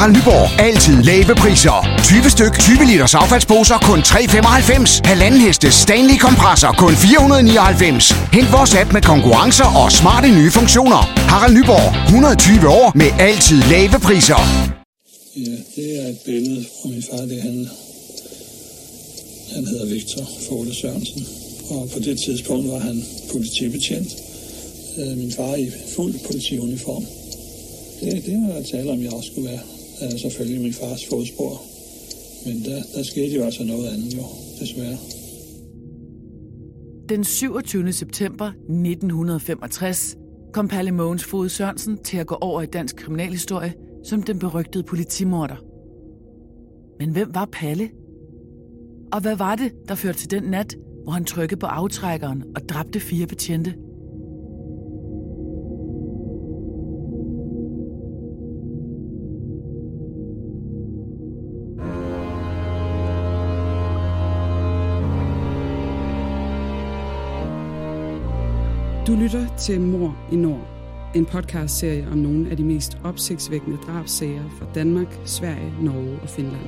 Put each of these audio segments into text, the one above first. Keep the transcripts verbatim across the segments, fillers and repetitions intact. Harald Nyborg. Altid lave priser. tyve styk, tyve liters affaldsposer kun tre femoghalvfems. Halvanden heste Stanley kompresser kun fire nioghalvfems. Hent vores app med konkurrencer og smarte nye funktioner. Harald Nyborg. hundrede og tyve år med altid lave priser. Ja, det er et billede fra min far, det handler. Han hedder Victor Forte Sørensen, og på det tidspunkt var han politibetjent. Min far i fuld politiuniform. Det, det var at tale om, jeg også skulle være. Det er selvfølgelig min fars fodspor. Men der, der skete jo altså noget andet jo, desværre. Den syvogtyvende september nitten femogtres kom Palle Mogens Fode Sørensen til at gå over i dansk kriminalhistorie som den berygtede politimorder. Men hvem var Palle? Og hvad var det, der førte til den nat, hvor han trykkede på aftrækkeren og dræbte fire betjente? Du lytter til Mor i Nord, en podcastserie om nogle af de mest opsigtsvækkende drabssager fra Danmark, Sverige, Norge og Finland.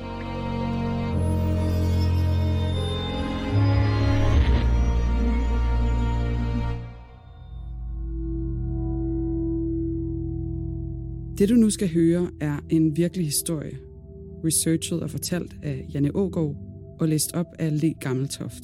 Det du nu skal høre er en virkelig historie, researchet og fortalt af Janne Agaard og læst op af Le Gammeltoft.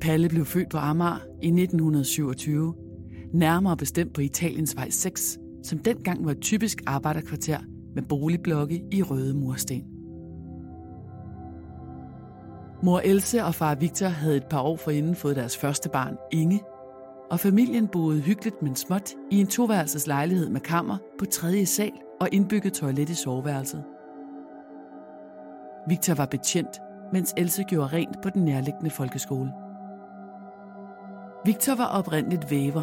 Palle blev født på Amager i nitten syvogtyve, nærmere bestemt på Italiens Vej seks, som dengang var et typisk arbejderkvarter med boligblokke i røde mursten. Mor Else og far Victor havde et par år forinden fået deres første barn, Inge, og familien boede hyggeligt, men småt, i en toværelses lejlighed med kammer på tredje sal og indbygget toilet i soveværelset. Victor var betjent, mens Else gjorde rent på den nærliggende folkeskole. Victor var oprindeligt væver,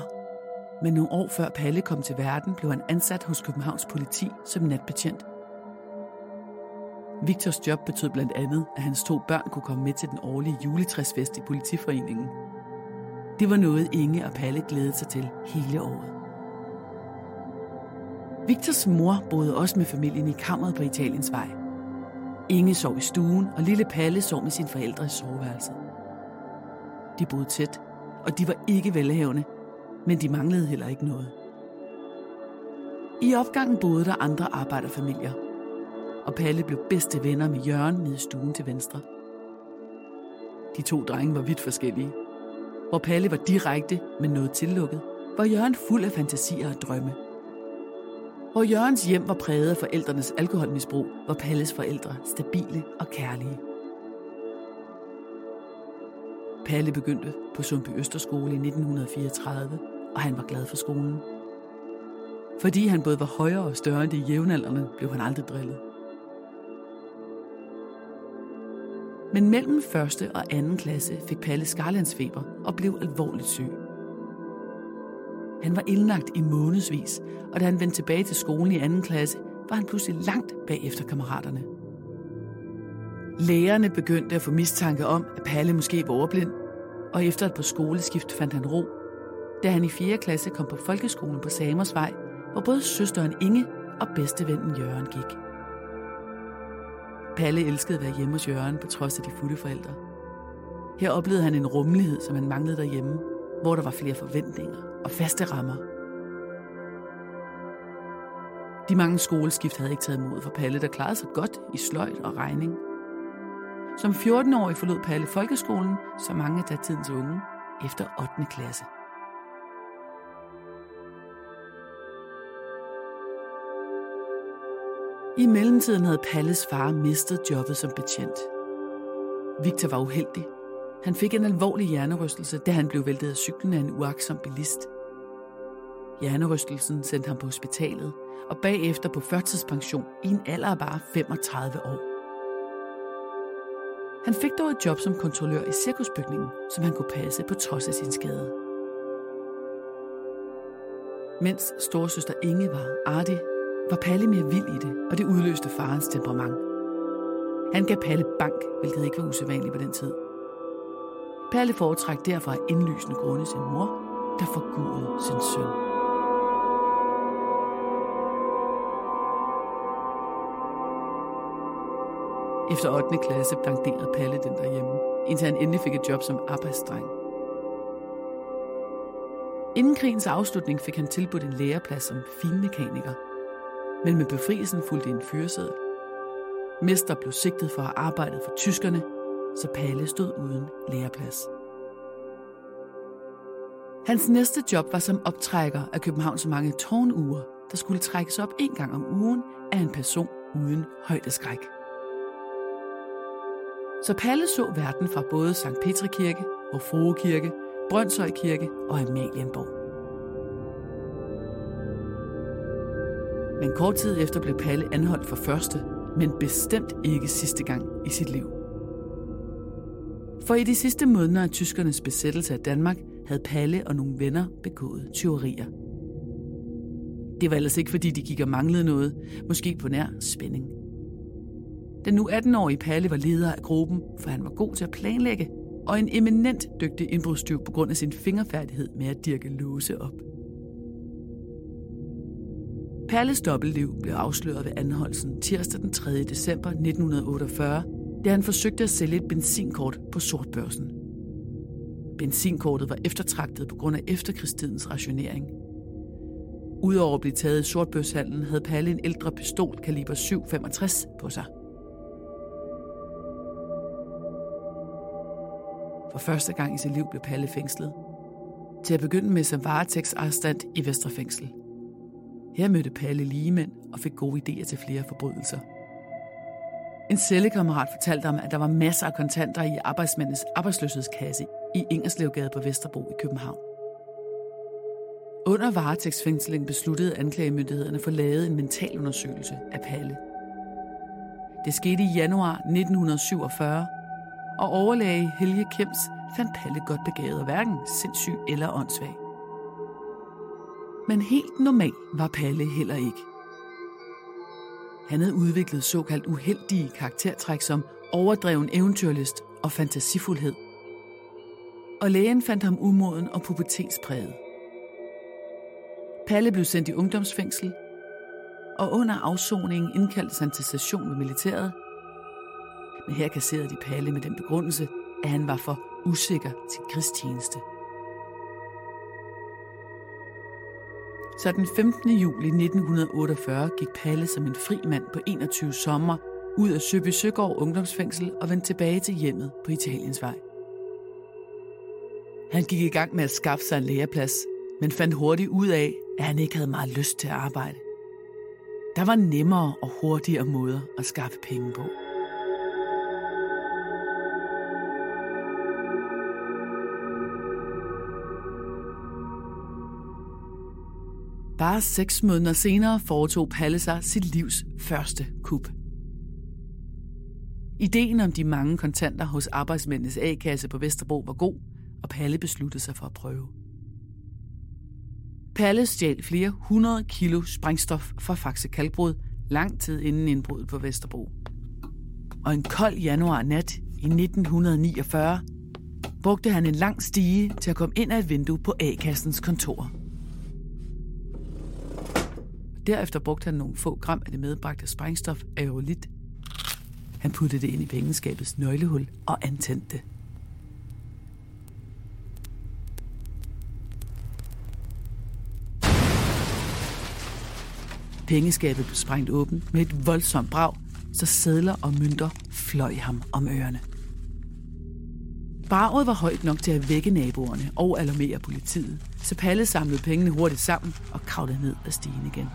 men nogle år før Palle kom til verden, blev han ansat hos Københavns politi som natbetjent. Victors job betød blandt andet, at hans to børn kunne komme med til den årlige juletræsfest i politiforeningen. Det var noget, Inge og Palle glædede sig til hele året. Victors mor boede også med familien i kammeret på Italiens Vej. Inge sov i stuen, og lille Palle sov med sine forældre i soveværelset. De boede tæt, og de var ikke velhavende, men de manglede heller ikke noget. I opgangen boede der andre arbejderfamilier, og Palle blev bedste venner med Jørgen nede i stuen til venstre. De to drenge var vidt forskellige. Hvor Palle var direkte, men noget tillukket, var Jørgen fuld af fantasier og drømme. Hvor Jørgens hjem var præget af forældrenes alkoholmisbrug, var Palles forældre stabile og kærlige. Palle begyndte på Sundby Østerskole i nitten fireogtredive, og han var glad for skolen. Fordi han både var højere og større end de jævnaldrende, blev han aldrig drillet. Men mellem første og anden klasse fik Palle skarlandsfeber og blev alvorligt syg. Han var indlagt i månedsvis, og da han vendte tilbage til skolen i anden klasse, var han pludselig langt bagefter kammeraterne. Lærerne begyndte at få mistanke om, at Palle måske var ordblind, og efter et par skoleskift fandt han ro, da han i fjerde klasse kom på folkeskolen på Samersvej, hvor både søsteren Inge og bedstevennen Jørgen gik. Palle elskede at være hjemme hos Jørgen på trods af de fulde forældre. Her oplevede han en rummelighed, som han manglede derhjemme, hvor der var flere forventninger og faste rammer. De mange skoleskift havde ikke taget mod for Palle, der klarede sig godt i sløjt og regning. Som fjorten-årig forlod Palle folkeskolen, så mange af datidens unge, efter ottende klasse. I mellemtiden havde Palles far mistet jobbet som betjent. Victor var uheldig. Han fik en alvorlig hjernerystelse, da han blev væltet af cyklen af en uagtsom bilist. Hjernerystelsen sendte ham på hospitalet og bagefter på førtidspension i en alder af bare femogtredive år. Han fik dog et job som kontrollør i cirkusbygningen, som han kunne passe på trods af sin skade. Mens storesøster Inge var artig, var Palle mere vild i det, og det udløste farens temperament. Han gav Palle bank, hvilket ikke var usædvanligt på den tid. Palle foretrak derfor af indlysende grunde sin mor, der forgudede sin søn. Efter ottende klasse blanderede Palle den derhjemme, indtil han endelig fik et job som arbejdsdreng. Inden krigens afslutning fik han tilbudt en læreplads som finmekaniker, men med befrielsen fulgte en fyreseddel. Mester blev sigtet for at have arbejdet for tyskerne, så Palle stod uden læreplads. Hans næste job var som optrækker af Københavns mange tårnure, der skulle trækkes op en gang om ugen af en person uden højdeskræk. Så Palle så verden fra både Sankt Petri Kirke, og Frogekirke, Brøndshøj Kirke og Amalienborg. Men kort tid efter blev Palle anholdt for første, men bestemt ikke sidste gang i sit liv. For i de sidste måneder af tyskernes besættelse af Danmark, havde Palle og nogle venner begået tyverier. Det var ellers ikke, fordi de gik og manglede noget, måske på nær spænding. Den nu atten-årige Palle var leder af gruppen, for han var god til at planlægge, og en eminent dygtig indbrudstyv på grund af sin fingerfærdighed med at dirke låse op. Palles dobbeltliv blev afsløret ved anholdelsen tirsdag den tredje december nitten otteogfyrre, da han forsøgte at sælge et benzinkort på sortbørsen. Benzinkortet var eftertragtet på grund af efterkrigstidens rationering. Udover at blive taget i sortbørshandlen, havde Palle en ældre pistol kaliber syv femogtres på sig. For første gang i sit liv blev Palle fængslet. Til at begynde med som varetægtsarrestant i Vesterfængsel. Her mødte Palle ligemænd og fik gode idéer til flere forbrydelser. En cellekammerat fortalte ham, at der var masser af kontanter i arbejdsmændenes arbejdsløshedskasse i Ingerslevgade på Vesterbro i København. Under varetægtsfængslingen besluttede anklagemyndighederne for at lave en mentalundersøgelse af Palle. Det skete i januar nitten syvogfyrre, og overlæge Helge Kems fandt Palle godt begavet og hverken sindssyg eller åndssvag. Men helt normal var Palle heller ikke. Han havde udviklet såkaldt uheldige karaktertræk som overdreven eventyrlyst og fantasifuldhed, og lægen fandt ham umoden og pubertetspræget. Palle blev sendt i ungdomsfængsel, og under afsoningen indkaldtes han til station ved militæret, men her kasserede de Palle med den begrundelse, at han var for usikker til krigstjeneste. Så den femtende juli nitten otteogfyrre gik Palle som en fri mand på enogtyve sommer ud af Søby Søgaard Ungdomsfængsel og vendte tilbage til hjemmet på Italiens Vej. Han gik i gang med at skaffe sig en læreplads, men fandt hurtigt ud af, at han ikke havde meget lyst til at arbejde. Der var nemmere og hurtigere måder at skaffe penge på. Bare seks måneder senere foretog Palle sig sit livs første kup. Ideen om de mange kontanter hos arbejdsmændenes A-kasse på Vesterbro var god, og Palle besluttede sig for at prøve. Palle stjal flere hundrede kilo sprængstof fra Faxe Kalkbrud lang tid inden indbruddet på Vesterbro. Og en kold januarnat i nitten niogfyrre brugte han en lang stige til at komme ind ad et vindue på A-kassens kontor. Derefter brugte han nogle få gram af det medbragte sprængstof Aerolit. Han puttede det ind i pengeskabets nøglehul og antændte det. Pengeskabet blev sprængt åbent med et voldsomt brag, så sedler og mønter fløj ham om ørerne. Braget var højt nok til at vække naboerne og alarmere politiet, så Palle samlede pengene hurtigt sammen og kravlede ned ad stigen igen.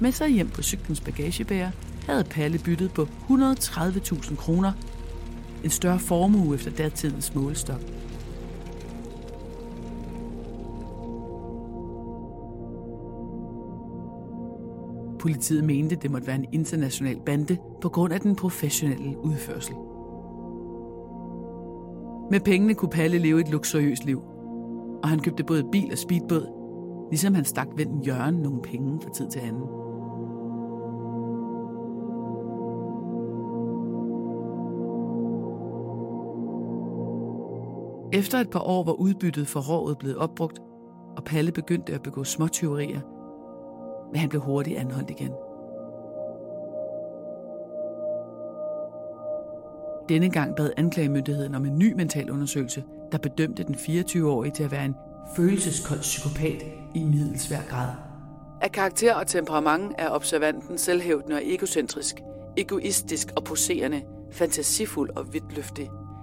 med sig hjem på cyklens bagagebærer, havde Palle byttet på et hundrede og tredive tusind kroner. En større formue efter datidens målestok. Politiet mente, det måtte være en international bande på grund af den professionelle udførsel. Med pengene kunne Palle leve et luksuriøst liv, og han købte både bil og speedbåd, ligesom han stak vennen Jørgen nogle penge fra tid til anden. Efter et par år var udbyttet for rovet blevet opbrugt, og Palle begyndte at begå småtyverier, men han blev hurtigt anholdt igen. Denne gang bad anklagemyndigheden om en ny mentalundersøgelse, der bedømte den fireogtyve-årige til at være en følelseskold psykopat i middelsvær grad. Af karakter og temperament er observanten selvhævdende og egocentrisk, egoistisk og poserende, fantasifuld og vidtløftig,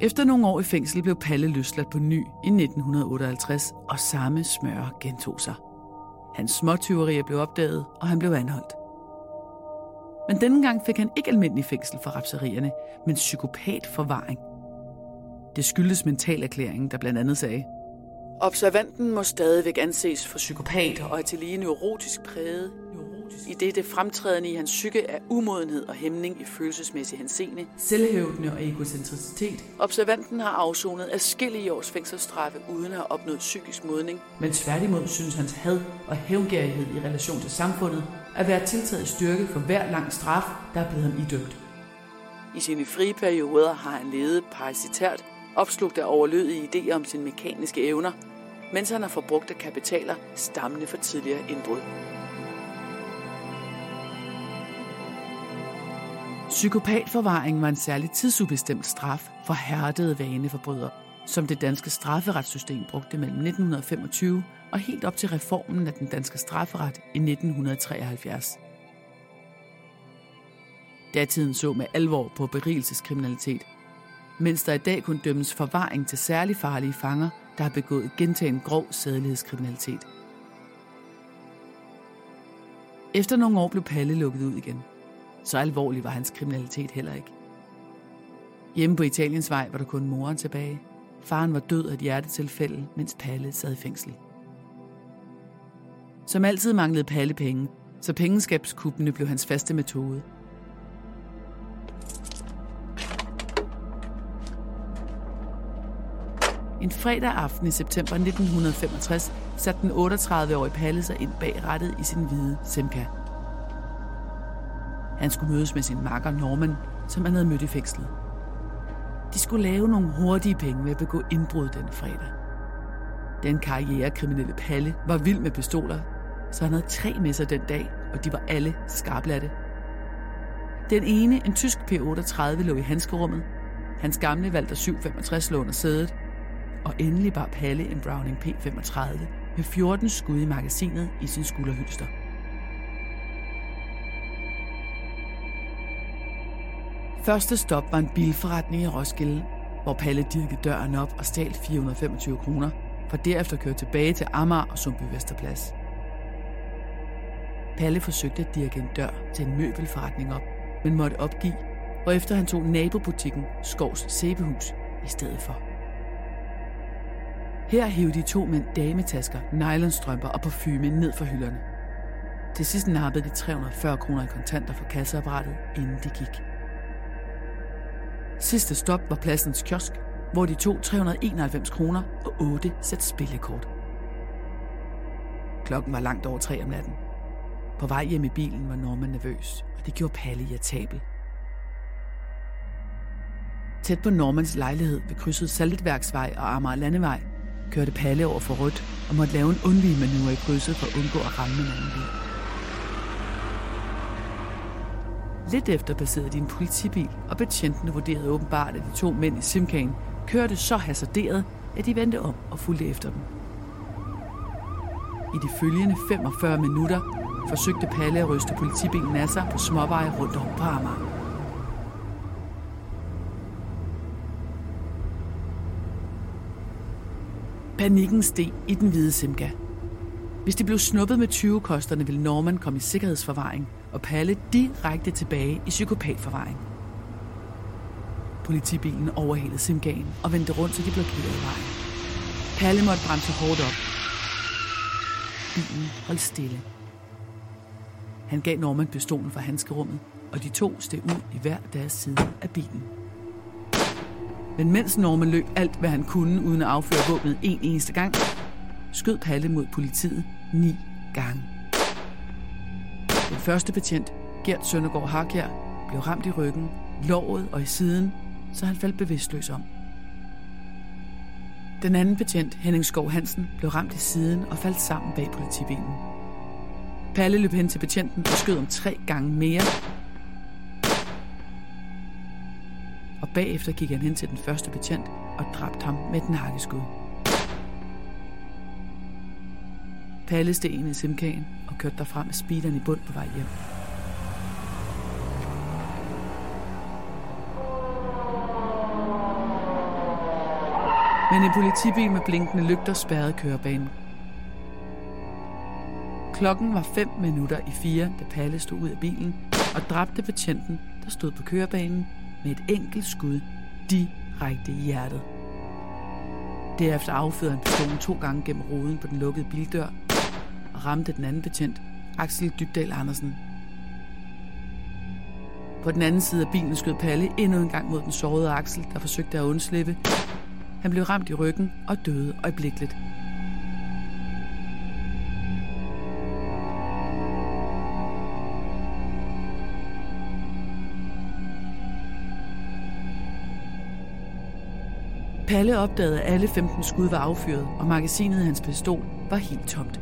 Efter nogle år i fængsel blev Palle løsladt på ny i nitten otteoghalvtreds, og samme smøre gentog sig. Hans småtyverier blev opdaget, og han blev anholdt. Men denne gang fik han ikke almindelig fængsel for rapserierne, men psykopatforvaring. Det skyldes mentalerklæringen, der blandt andet sagde: observanten må stadigvæk anses for psykopat og er tillige neurotisk præget, i det det fremtrædende i hans psyke er umodenhed og hæmning i følelsesmæssig henseende, selvhævdende og egocentricitet. Observanten har afsonet adskillige års fængselsstraffe uden at have opnået psykisk modning, men tværtimod synes hans had og hævngærighed i relation til samfundet at være tiltaget styrke for hver lang straf, der er blevet ham idømt. I sine frie perioder har han levet parasitært, opslugt af overlødige idéer om sine mekaniske evner, mens han har forbrugt af kapitaler stammende fra tidligere indbrud. Psykopatforvaring var en særlig tidsubestemt straf for hærdede vaneforbrydere, som det danske strafferetssystem brugte mellem nitten femogtyve og helt op til reformen af den danske strafferet i nitten treoghalvfjerds. Datiden så med alvor på berigelseskriminalitet, mens der i dag kun dømmes forvaring til særlig farlige fanger, der har begået gentagen grov sædelighedskriminalitet. Efter nogle år blev Palle lukket ud igen. Så alvorlig var hans kriminalitet heller ikke. Hjemme på Italiens Vej var der kun moren tilbage. Faren var død af et hjertetilfælde, mens Palle sad i fængsel. Som altid manglede Palle penge, så pengeskabskuppene blev hans faste metode. En fredag aften i september nitten femogtres satte den otteogtredive-årige Palle sig ind bag rattet i sin hvide Simca. Han skulle mødes med sin makker Norman, som han havde mødt i fængslet. De skulle lave nogle hurtige penge ved at begå indbrud denne fredag. Den karrierekriminelle Palle var vild med pistoler, så han havde tre med sig den dag, og de var alle skarplatte. Den ene, en tysk P otteogtredive, lå i handskerummet. Hans gamle Walter syv femogtres lå under sædet. Og endelig bar Palle en Browning P femogtredive med fjorten skud i magasinet i sin skulderhylster. Første stop var en bilforretning i Roskilde, hvor Palle dirkede døren op og stjal fire hundrede og femogtyve kroner, for derefter kørte tilbage til Amager og Sundby Vesterplads. Palle forsøgte at dirke en dør til en møbelforretning op, men måtte opgive, og efter han tog nabobutikken Skårs Sæbehus i stedet for. Her hævde de to mænd dametasker, nylonstrømper og parfume ned fra hylderne. Til sidst nappede de tre hundrede og fyrre kroner i kontanter fra kasseapparatet, inden de gik. Sidste stop var pladsens kiosk, hvor de tog tre hundrede og enoghalvfems kroner og otte sæt spillekort. Klokken var langt over tre om natten. På vej hjem i bilen var Norman nervøs, og det gjorde Palle irritabel. Tæt på Normans lejlighed ved krydset Saltværksvej og Amager Landevej kørte Palle over for rødt og måtte lave en undvigemanøvre i krydset for at undgå at ramme en anden bil. Lidt efter passerede de en politibil, og betjentene vurderede åbenbart, at de to mænd i simkagen kørte så hasarderet, at de vendte om og fulgte efter dem. I de følgende femogfyrre minutter forsøgte Palle at ryste politibilen af sig på småveje rundt om på Amager. Panikken steg i den hvide simka. Hvis de blev snuppet med tyvekosterne, ville Norman komme i sikkerhedsforvaring og Palle direkte tilbage i psykopatforvaring. Politibilen overhalede simkaen og vendte rundt, så de blokerede vejen. Palle måtte bremse hårdt op. Bilen holdt stille. Han gav Norman pistolen fra handskerummet, og de to steg ud i hver deres side af bilen. Men mens Norman løb alt, hvad han kunne, uden at afføre våbnet en eneste gang, skød Palle mod politiet ni gange. Den første betjent, Gert Søndergaard Harkjær, blev ramt i ryggen, låret og i siden, så han faldt bevidstløs om. Den anden betjent, Henning Skov Hansen, blev ramt i siden og faldt sammen bag politibilen. Palle løb hen til betjenten og skød om tre gange mere. Og bagefter gik han hen til den første betjent og dræbte ham med et nakkeskud. Palle steg ind i simkagen og kørte derfra med speederen i bund på vej hjem. Men en politibil med blinkende lygter spærrede kørebanen. Klokken var fem minutter i fire, da Palle stod ud af bilen og dræbte betjenten, der stod på kørebanen, med et enkelt skud direkte i hjertet. Derefter affyrede han pistolen to gange gennem ruden på den lukkede bildør og ramte den anden betjent, Axel Dybdal Andersen. På den anden side af bilen skød Palle endnu en gang mod den sårede Axel, der forsøgte at undslippe. Han blev ramt i ryggen og døde øjeblikkeligt. Palle opdagede, at alle femten skud var affyret, og magasinet i hans pistol var helt tomt.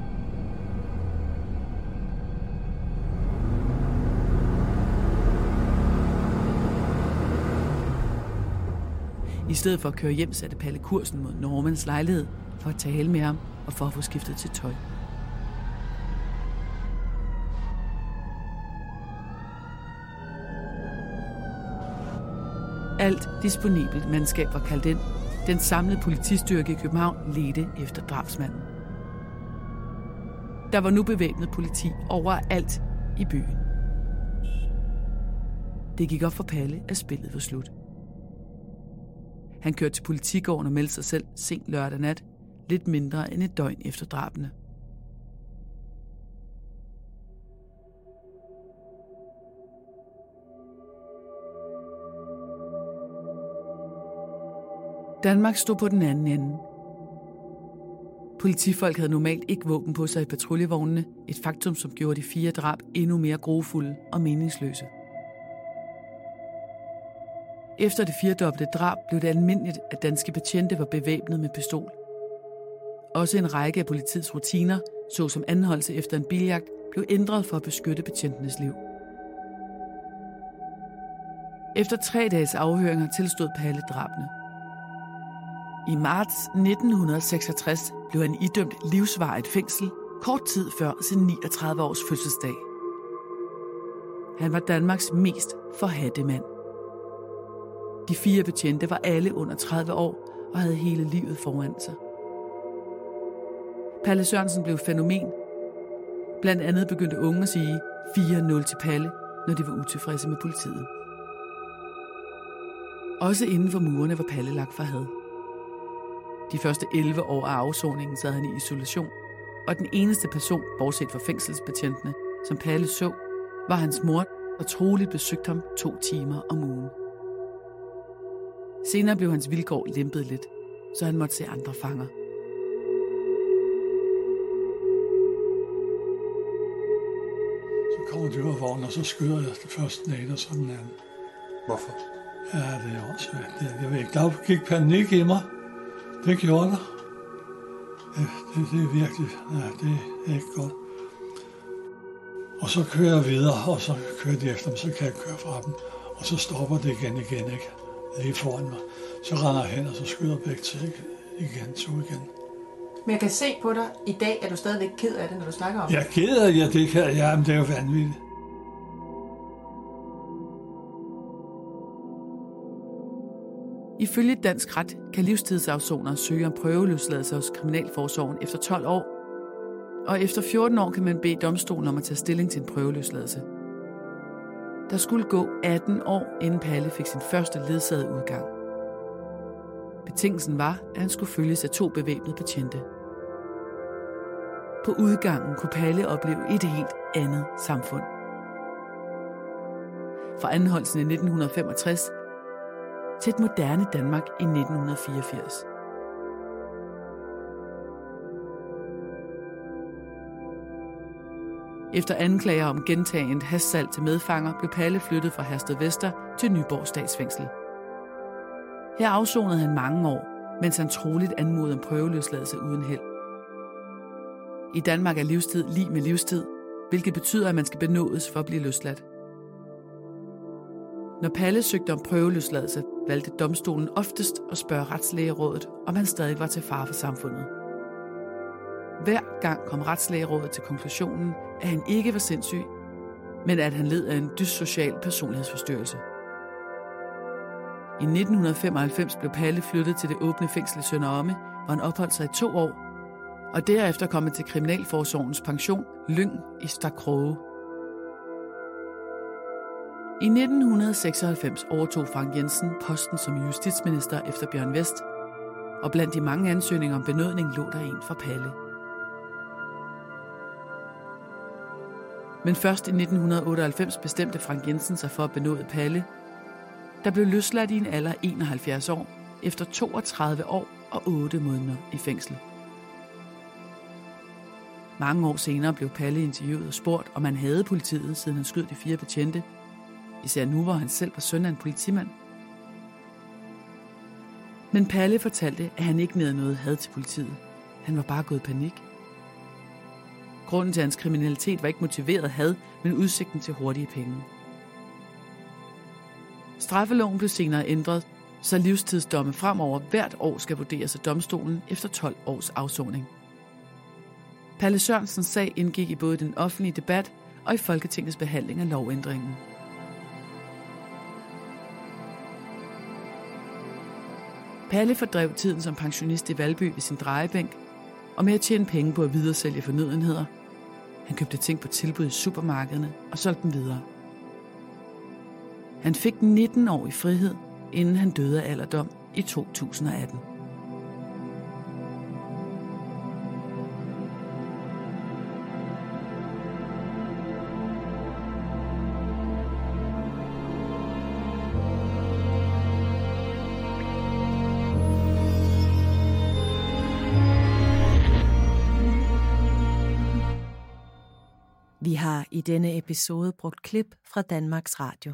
I stedet for at køre hjem, satte Palle kursen mod Normans lejlighed for at tale med ham og for at få skiftet til tøj. Alt disponibelt mandskab var kaldt ind. Den samlede politistyrke i København ledte efter drabsmanden. Der var nu bevæbnet politi overalt i byen. Det gik op for Palle, at spillet var slut. Han kørte til politigården og meldte sig selv sent lørdag nat, lidt mindre end et døgn efter drabene. Danmark stod på den anden ende. Politifolk havde normalt ikke våben på sig i patruljevognene, et faktum, som gjorde de fire drab endnu mere grufulde og meningsløse. Efter det firedobbelte drab blev det almindeligt, at danske betjente var bevæbnet med pistol. Også en række af politiets rutiner, såsom anholdelse efter en biljagt, blev ændret for at beskytte betjentenes liv. Efter tre dages afhøringer tilstod Palle drabene. I marts nitten seksogtres blev han idømt livsvarigt fængsel, kort tid før sin niogtredive års fødselsdag. Han var Danmarks mest forhadte mand. De fire betjente var alle under tredive år og havde hele livet foran sig. Palle Sørensen blev fænomen. Blandt andet begyndte unge at sige fire nul til Palle, når de var utilfredse med politiet. Også inden for murene var Palle lagt for had. De første elleve år af afsoningen sad han i isolation, og den eneste person, bortset fra fængselsbetjentene, som Palle så, var hans mor, og troligt besøgte ham to timer om ugen. Senere blev hans vilkår lempet lidt, så han måtte se andre fanger. Så kommer dyrevognen, og så skyder jeg det første nat, og så den anden. Hvorfor? Ja, det er også svært. Jeg ved ikke, der gik panik i mig. Det gjorde der. Ja, det, det er virkelig, nej, det er ikke godt. Og så kører jeg videre, og så kører de efter dem, så kan jeg køre fra dem. Og så stopper det igen igen, ikke? Lige foran mig. Så render jeg hen, og så skyder begge til igen, to igen. Men jeg kan se på dig, i dag er du stadigvæk ked af det, når du snakker om det. Jeg er ked af det, det kan jeg. Jamen, det er jo vanvittigt. Ifølge dansk ret kan livstidsafsonere søge om prøveløsladelse hos Kriminalforsorgen efter tolv år, og efter fjorten år kan man bede domstolen om at tage stilling til en prøveløsladelse. Der skulle gå atten år, inden Palle fik sin første ledsagede udgang. Betingelsen var, at han skulle følges af to bevæbnede betjente. På udgangen kunne Palle opleve et helt andet samfund. Fra anholdelsen i nitten femogtres til et moderne Danmark i nitten fireogfirs. Efter anklager om gentagent hashsalg til medfanger, blev Palle flyttet fra Herstedvester til Nyborg Statsfængsel. Her afsonede han mange år, mens han troligt anmodede om prøveløsladelse uden held. I Danmark er livstid lig med livstid, hvilket betyder, at man skal benådes for at blive løsladt. Når Palle søgte om prøveløsladelse, valgte domstolen oftest at spørge Retslægerådet, om han stadig var til fare for samfundet. Hver gang kom Retslægerådet til konklusionen, at han ikke var sindssyg, men at han led af en dyssocial personlighedsforstyrrelse. I nitten femoghalvfems blev Palle flyttet til det åbne fængsel i Sønderomme, hvor han opholdt sig i to år, og derefter kom han til Kriminalforsorgens pension Lyng i Stakroge. I nitten seksoghalvfems overtog Frank Jensen posten som justitsminister efter Bjørn Westh, og blandt de mange ansøgninger om benådning lå der en fra Palle. Men først i nitten otteoghalvfems bestemte Frank Jensen sig for at benåde Palle, der blev løsladt i en alder af enoghalvfjerds år, efter toogtredive år og otte måneder i fængsel. Mange år senere blev Palle interviewet og spurgt, om han havde politiet, siden han skød de fire betjente, især nu, hvor han selv var søn af en politimand. Men Palle fortalte, at han ikke nærede noget had til politiet. Han var bare gået i panik. Grunden til hans kriminalitet var ikke motiveret had, men udsigten til hurtige penge. Straffeloven blev senere ændret, så livstidsdomme fremover hvert år skal vurderes af domstolen efter tolv års afsoning. Palle Sørensens sag indgik i både den offentlige debat og i Folketingets behandling af lovændringen. Palle fordrev tiden som pensionist i Valby ved sin drejebænk, og med at tjene penge på at videresælge fornødenheder. Han købte ting på tilbud i supermarkederne og solgte dem videre. Han fik nitten år i frihed, inden han døde af alderdom i to tusind atten. Vi har i denne episode brugt klip fra Danmarks Radio.